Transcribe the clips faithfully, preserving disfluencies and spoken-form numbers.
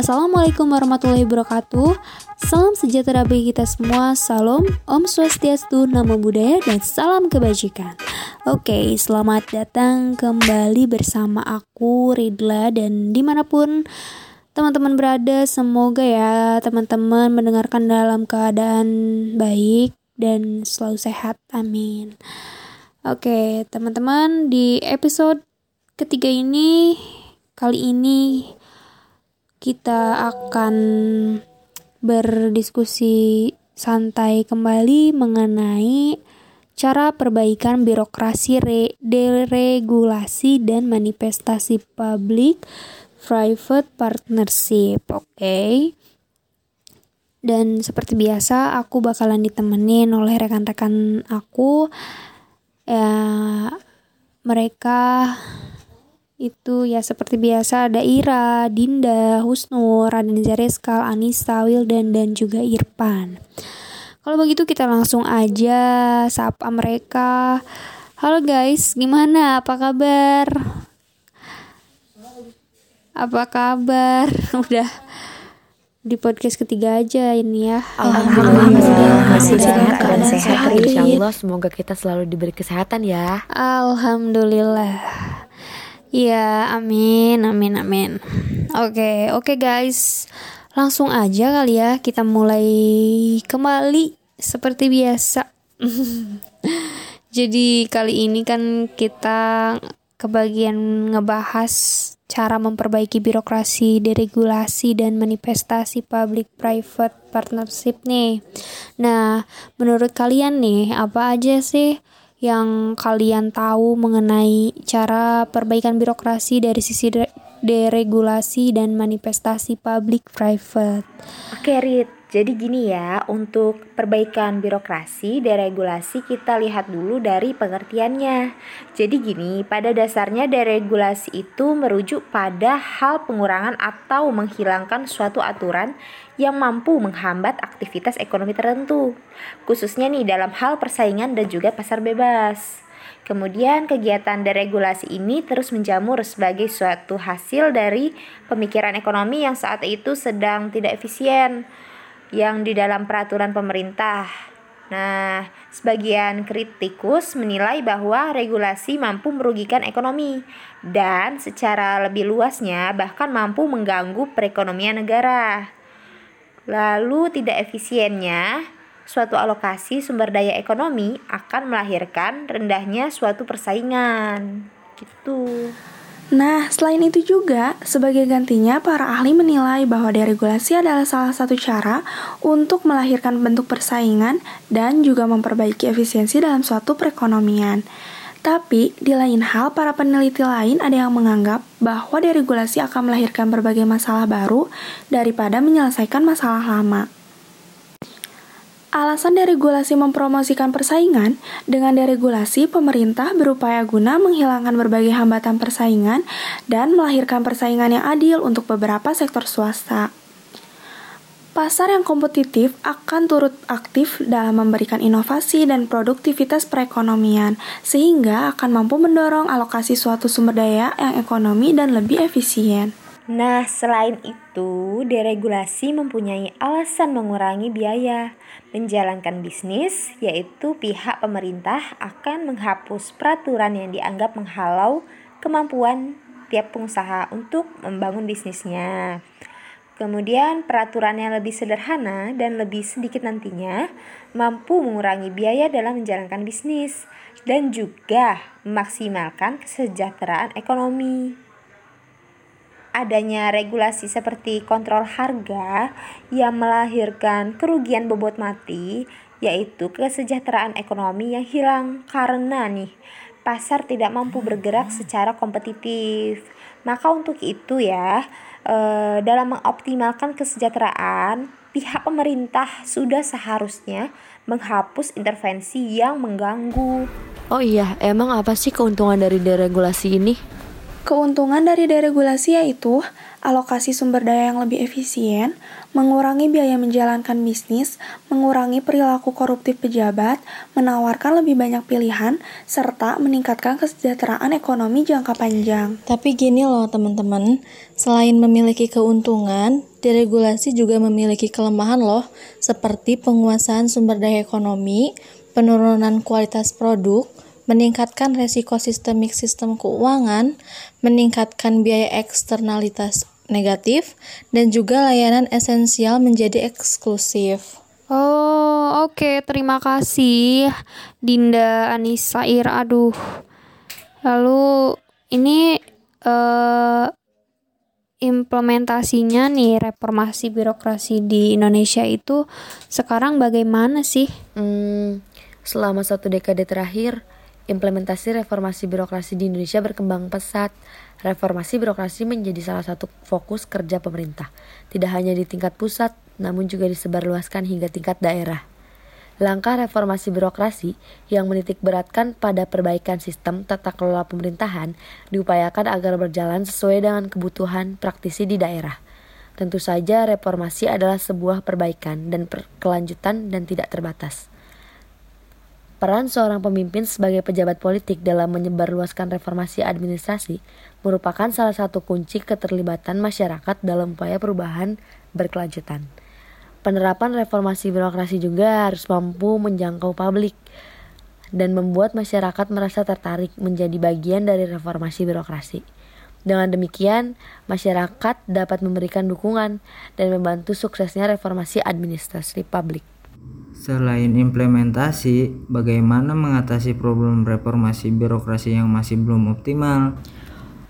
Assalamualaikum warahmatullahi wabarakatuh. Salam sejahtera bagi kita semua. Salam Om Swastiastu, Namo Buddhaya, dan salam kebajikan. Oke, selamat datang kembali bersama aku Ridla, dan dimanapun teman-teman berada, semoga ya teman-teman mendengarkan dalam keadaan baik dan selalu sehat, amin. Oke teman-teman, di episode ketiga ini, kali ini kita akan berdiskusi santai kembali mengenai cara perbaikan birokrasi, re- deregulasi, dan manifestasi publik private partnership, oke. Okay. Dan seperti biasa, aku bakalan ditemenin oleh rekan-rekan aku. Ya, mereka itu ya seperti biasa ada Ira, Dinda, Husnur, Raden Zareskal, Anistawil, dan dan juga Irpan. Kalau begitu kita langsung aja sapa mereka. Halo guys, gimana? Apa kabar? Apa kabar? Udah di podcast ketiga aja ini ya. Alhamdulillah, Alhamdulillah. Masih sehat, keadaan sehat. Insyaallah semoga kita selalu diberi kesehatan ya. Alhamdulillah. Iya, amin, amin, amin. Oke, oke guys, langsung aja kali ya kita mulai kembali seperti biasa. Jadi kali ini kan kita kebagian ngebahas cara memperbaiki birokrasi, deregulasi, dan manifestasi public-private partnership nih. Nah, menurut kalian nih, apa aja sih yang kalian tahu mengenai cara perbaikan birokrasi dari sisi de- deregulasi dan manifestasi public-private? Oke, Rit. Jadi gini ya, untuk perbaikan birokrasi, deregulasi kita lihat dulu dari pengertiannya. Jadi gini, pada dasarnya deregulasi itu merujuk pada hal pengurangan atau menghilangkan suatu aturan yang mampu menghambat aktivitas ekonomi tertentu, khususnya nih dalam hal persaingan dan juga pasar bebas. Kemudian kegiatan deregulasi ini terus menjamur sebagai suatu hasil dari pemikiran ekonomi yang saat itu sedang tidak efisien yang di dalam peraturan pemerintah. Nah, sebagian kritikus menilai bahwa regulasi mampu merugikan ekonomi dan secara lebih luasnya bahkan mampu mengganggu perekonomian negara. Lalu tidak efisiennya suatu alokasi sumber daya ekonomi akan melahirkan rendahnya suatu persaingan. Gitu. Nah, selain itu juga, sebagai gantinya para ahli menilai bahwa deregulasi adalah salah satu cara untuk melahirkan bentuk persaingan dan juga memperbaiki efisiensi dalam suatu perekonomian. Tapi, di lain hal, para peneliti lain ada yang menganggap bahwa deregulasi akan melahirkan berbagai masalah baru daripada menyelesaikan masalah lama. Alasan deregulasi mempromosikan persaingan, dengan deregulasi pemerintah berupaya guna menghilangkan berbagai hambatan persaingan dan melahirkan persaingan yang adil untuk beberapa sektor swasta. Pasar yang kompetitif akan turut aktif dalam memberikan inovasi dan produktivitas perekonomian, sehingga akan mampu mendorong alokasi suatu sumber daya yang ekonomi dan lebih efisien. Nah, selain itu, deregulasi mempunyai alasan mengurangi biaya menjalankan bisnis, yaitu pihak pemerintah akan menghapus peraturan yang dianggap menghalau kemampuan tiap pengusaha untuk membangun bisnisnya. Kemudian, peraturan yang lebih sederhana dan lebih sedikit nantinya mampu mengurangi biaya dalam menjalankan bisnis dan juga memaksimalkan kesejahteraan ekonomi. Adanya regulasi seperti kontrol harga yang melahirkan kerugian bobot mati, yaitu kesejahteraan ekonomi yang hilang karena nih pasar tidak mampu bergerak secara kompetitif. Maka untuk itu ya, dalam mengoptimalkan kesejahteraan, pihak pemerintah sudah seharusnya menghapus intervensi yang mengganggu. Oh iya, emang apa sih keuntungan dari deregulasi ini? Keuntungan dari deregulasi yaitu alokasi sumber daya yang lebih efisien, mengurangi biaya menjalankan bisnis, mengurangi perilaku koruptif pejabat, menawarkan lebih banyak pilihan, serta meningkatkan kesejahteraan ekonomi jangka panjang. Tapi gini loh teman-teman, selain memiliki keuntungan, deregulasi juga memiliki kelemahan loh, seperti penguasaan sumber daya ekonomi, penurunan kualitas produk, meningkatkan resiko sistemik sistem keuangan, meningkatkan biaya eksternalitas negatif, dan juga layanan esensial menjadi eksklusif. Oh, oke. Okay. Terima kasih, Dinda, Anisa, Ira. Aduh. Lalu, ini uh, implementasinya nih, reformasi birokrasi di Indonesia itu sekarang bagaimana sih? Hmm, selama satu dekade terakhir, implementasi reformasi birokrasi di Indonesia berkembang pesat. Reformasi birokrasi menjadi salah satu fokus kerja pemerintah, tidak hanya di tingkat pusat, namun juga disebarluaskan hingga tingkat daerah. Langkah reformasi birokrasi yang menitikberatkan pada perbaikan sistem tata kelola pemerintahan diupayakan agar berjalan sesuai dengan kebutuhan praktisi di daerah. Tentu saja reformasi adalah sebuah perbaikan dan berkelanjutan dan tidak terbatas. Peran seorang pemimpin sebagai pejabat politik dalam menyebarluaskan reformasi administrasi merupakan salah satu kunci keterlibatan masyarakat dalam upaya perubahan berkelanjutan. Penerapan reformasi birokrasi juga harus mampu menjangkau publik dan membuat masyarakat merasa tertarik menjadi bagian dari reformasi birokrasi. Dengan demikian, masyarakat dapat memberikan dukungan dan membantu suksesnya reformasi administrasi publik. Selain implementasi, bagaimana mengatasi problem reformasi birokrasi yang masih belum optimal?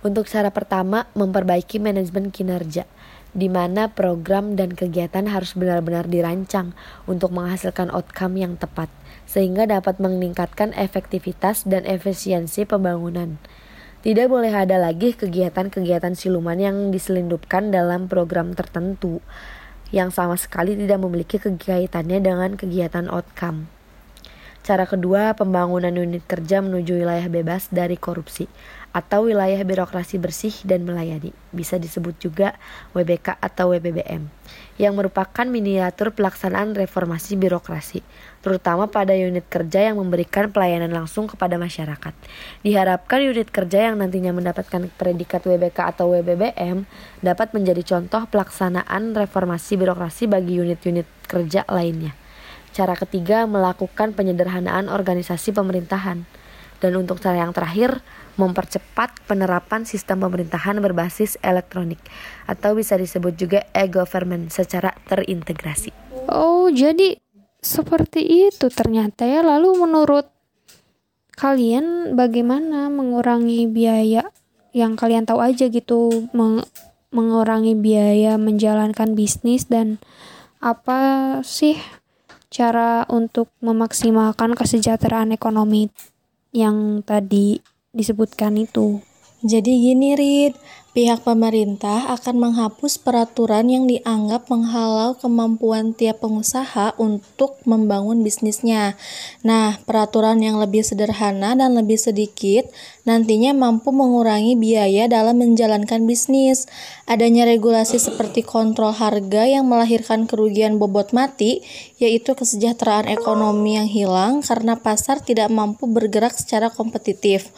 Untuk cara pertama, memperbaiki manajemen kinerja, di mana program dan kegiatan harus benar-benar dirancang untuk menghasilkan outcome yang tepat, sehingga dapat meningkatkan efektivitas dan efisiensi pembangunan. Tidak boleh ada lagi kegiatan-kegiatan siluman yang diselundupkan dalam program tertentu, yang sama sekali tidak memiliki kaitannya dengan kegiatan outcome. Cara kedua, pembangunan unit kerja menuju wilayah bebas dari korupsi atau wilayah birokrasi bersih dan melayani, bisa disebut juga W B K atau W B B M, yang merupakan miniatur pelaksanaan reformasi birokrasi, terutama pada unit kerja yang memberikan pelayanan langsung kepada masyarakat. Diharapkan unit kerja yang nantinya mendapatkan predikat W B K atau W B B M dapat menjadi contoh pelaksanaan reformasi birokrasi bagi unit-unit kerja lainnya. Cara ketiga, melakukan penyederhanaan organisasi pemerintahan. Dan untuk cara yang terakhir, mempercepat penerapan sistem pemerintahan berbasis elektronik atau bisa disebut juga e-government secara terintegrasi. Oh, jadi seperti itu ternyata ya. Lalu menurut kalian bagaimana mengurangi biaya yang kalian tahu aja gitu, meng- mengurangi biaya menjalankan bisnis, dan apa sih cara untuk memaksimalkan kesejahteraan ekonomi yang tadi disebutkan itu? Jadi gini Rid, pihak pemerintah akan menghapus peraturan yang dianggap menghalau kemampuan tiap pengusaha untuk membangun bisnisnya. Nah, peraturan yang lebih sederhana dan lebih sedikit nantinya mampu mengurangi biaya dalam menjalankan bisnis. Adanya regulasi seperti kontrol harga yang melahirkan kerugian bobot mati, yaitu kesejahteraan ekonomi yang hilang karena pasar tidak mampu bergerak secara kompetitif.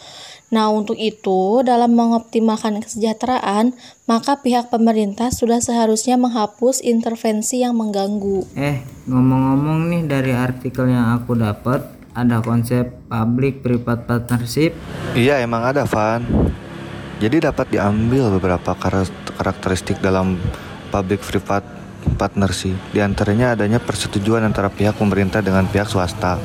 Nah, untuk itu, dalam mengoptimalkan kesejahteraan, maka pihak pemerintah sudah seharusnya menghapus intervensi yang mengganggu. Eh, ngomong-ngomong nih, dari artikel yang aku dapat, ada konsep public-private partnership. Iya, emang ada, Van. Jadi dapat diambil beberapa karakteristik dalam public-private partnership. Di antaranya adanya persetujuan antara pihak pemerintah dengan pihak swasta.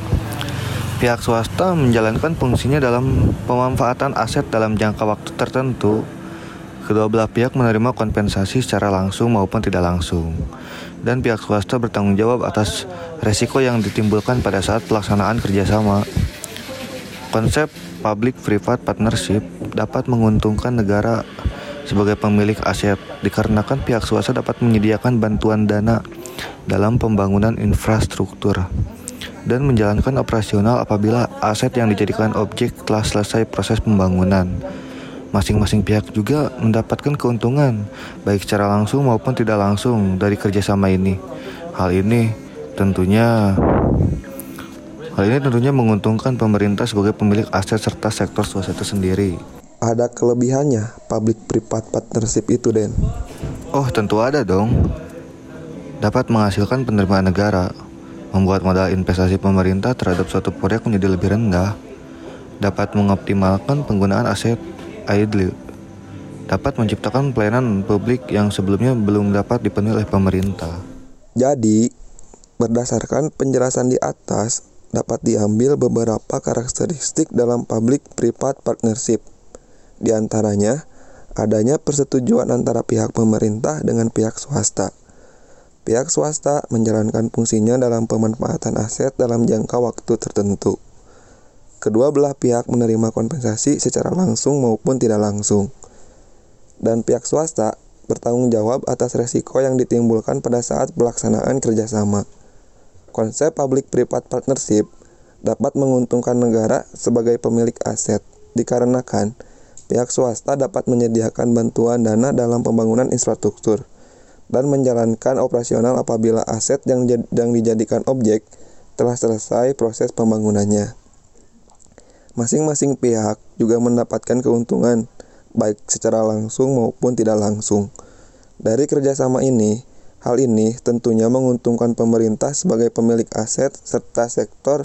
Pihak swasta menjalankan fungsinya dalam pemanfaatan aset dalam jangka waktu tertentu. Kedua belah pihak menerima kompensasi secara langsung maupun tidak langsung. Dan pihak swasta bertanggung jawab atas resiko yang ditimbulkan pada saat pelaksanaan kerjasama. Konsep public-private partnership dapat menguntungkan negara sebagai pemilik aset, dikarenakan pihak swasta dapat menyediakan bantuan dana dalam pembangunan infrastruktur dan menjalankan operasional apabila aset yang dijadikan objek telah selesai proses pembangunan. Masing-masing pihak juga mendapatkan keuntungan, baik secara langsung maupun tidak langsung dari kerjasama ini. Hal ini tentunya hal ini tentunya menguntungkan pemerintah sebagai pemilik aset serta sektor swasta itu sendiri. Ada kelebihannya public-private partnership itu, Den? Oh, tentu ada dong. Dapat menghasilkan penerimaan negara, membuat modal investasi pemerintah terhadap suatu proyek menjadi lebih rendah, dapat mengoptimalkan penggunaan aset idle, dapat menciptakan pelayanan publik yang sebelumnya belum dapat dipenuhi oleh pemerintah. Jadi, berdasarkan penjelasan di atas, dapat diambil beberapa karakteristik dalam public-private partnership. Di antaranya, adanya persetujuan antara pihak pemerintah dengan pihak swasta. Pihak swasta menjalankan fungsinya dalam pemanfaatan aset dalam jangka waktu tertentu. Kedua belah pihak menerima kompensasi secara langsung maupun tidak langsung. Dan pihak swasta bertanggung jawab atas resiko yang ditimbulkan pada saat pelaksanaan kerjasama. Konsep public-private partnership dapat menguntungkan negara sebagai pemilik aset, dikarenakan pihak swasta dapat menyediakan bantuan dana dalam pembangunan infrastruktur dan menjalankan operasional apabila aset yang, jad- yang dijadikan objek telah selesai proses pembangunannya. Masing-masing pihak juga mendapatkan keuntungan, baik secara langsung maupun tidak langsung. Dari kerjasama ini, hal ini tentunya menguntungkan pemerintah sebagai pemilik aset serta sektor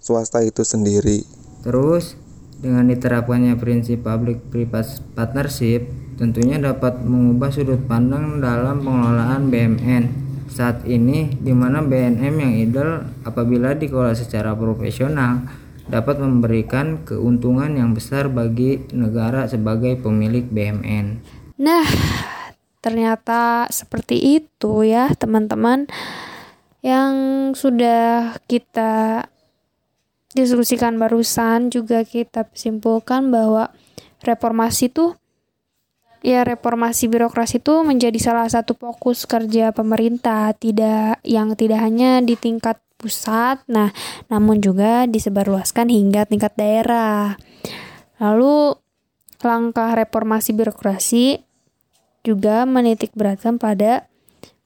swasta itu sendiri. Terus, dengan diterapkannya prinsip public-private partnership, tentunya dapat mengubah sudut pandang dalam pengelolaan B M N. Saat ini, di mana B M N yang idle apabila dikelola secara profesional, dapat memberikan keuntungan yang besar bagi negara sebagai pemilik B M N. Nah, ternyata seperti itu ya teman-teman yang sudah kita diskusikan barusan. Juga kita simpulkan bahwa reformasi itu ya reformasi birokrasi itu menjadi salah satu fokus kerja pemerintah, tidak yang tidak hanya di tingkat pusat, nah, namun juga disebarluaskan hingga tingkat daerah. Lalu, langkah reformasi birokrasi juga menitikberatkan pada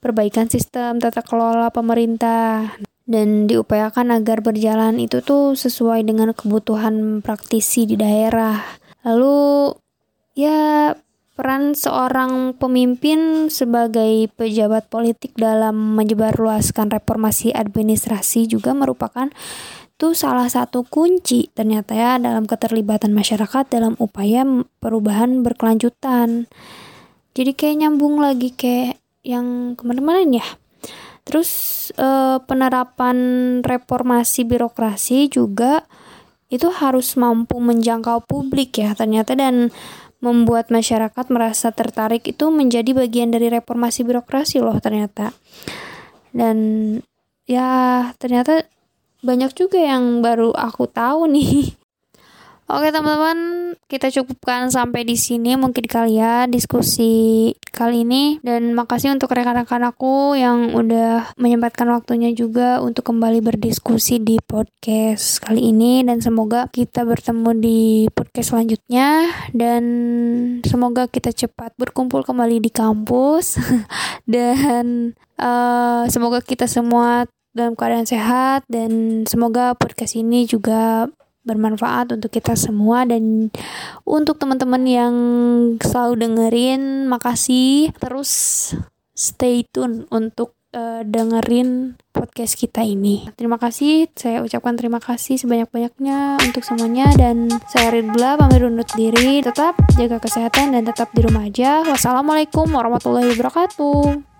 perbaikan sistem tata kelola pemerintah dan diupayakan agar berjalan itu tuh sesuai dengan kebutuhan praktisi di daerah. Lalu, ya peran seorang pemimpin sebagai pejabat politik dalam menyebarluaskan reformasi administrasi juga merupakan tuh salah satu kunci ternyata ya dalam keterlibatan masyarakat dalam upaya perubahan berkelanjutan. Jadi kayak nyambung lagi kayak yang kemarin-kemarin ya. Terus eh, penerapan reformasi birokrasi juga itu harus mampu menjangkau publik ya ternyata, dan membuat masyarakat merasa tertarik itu menjadi bagian dari reformasi birokrasi loh ternyata. Dan ya ternyata banyak juga yang baru aku tahu nih. Oke teman-teman, kita cukupkan sampai di sini mungkin kali ya diskusi kali ini. Dan makasih untuk rekan-rekan aku yang udah menyempatkan waktunya juga untuk kembali berdiskusi di podcast kali ini. Dan semoga kita bertemu di podcast selanjutnya. Dan semoga kita cepat berkumpul kembali di kampus. Dan uh, semoga kita semua dalam keadaan sehat. Dan semoga podcast ini juga bermanfaat untuk kita semua. Dan untuk teman-teman yang selalu dengerin, makasih. Terus stay tune untuk uh, dengerin podcast kita ini. Terima kasih, saya ucapkan terima kasih sebanyak-banyaknya untuk semuanya. Dan saya Ridla pamit undur diri. Tetap jaga kesehatan dan tetap di rumah aja. Wassalamualaikum warahmatullahi wabarakatuh.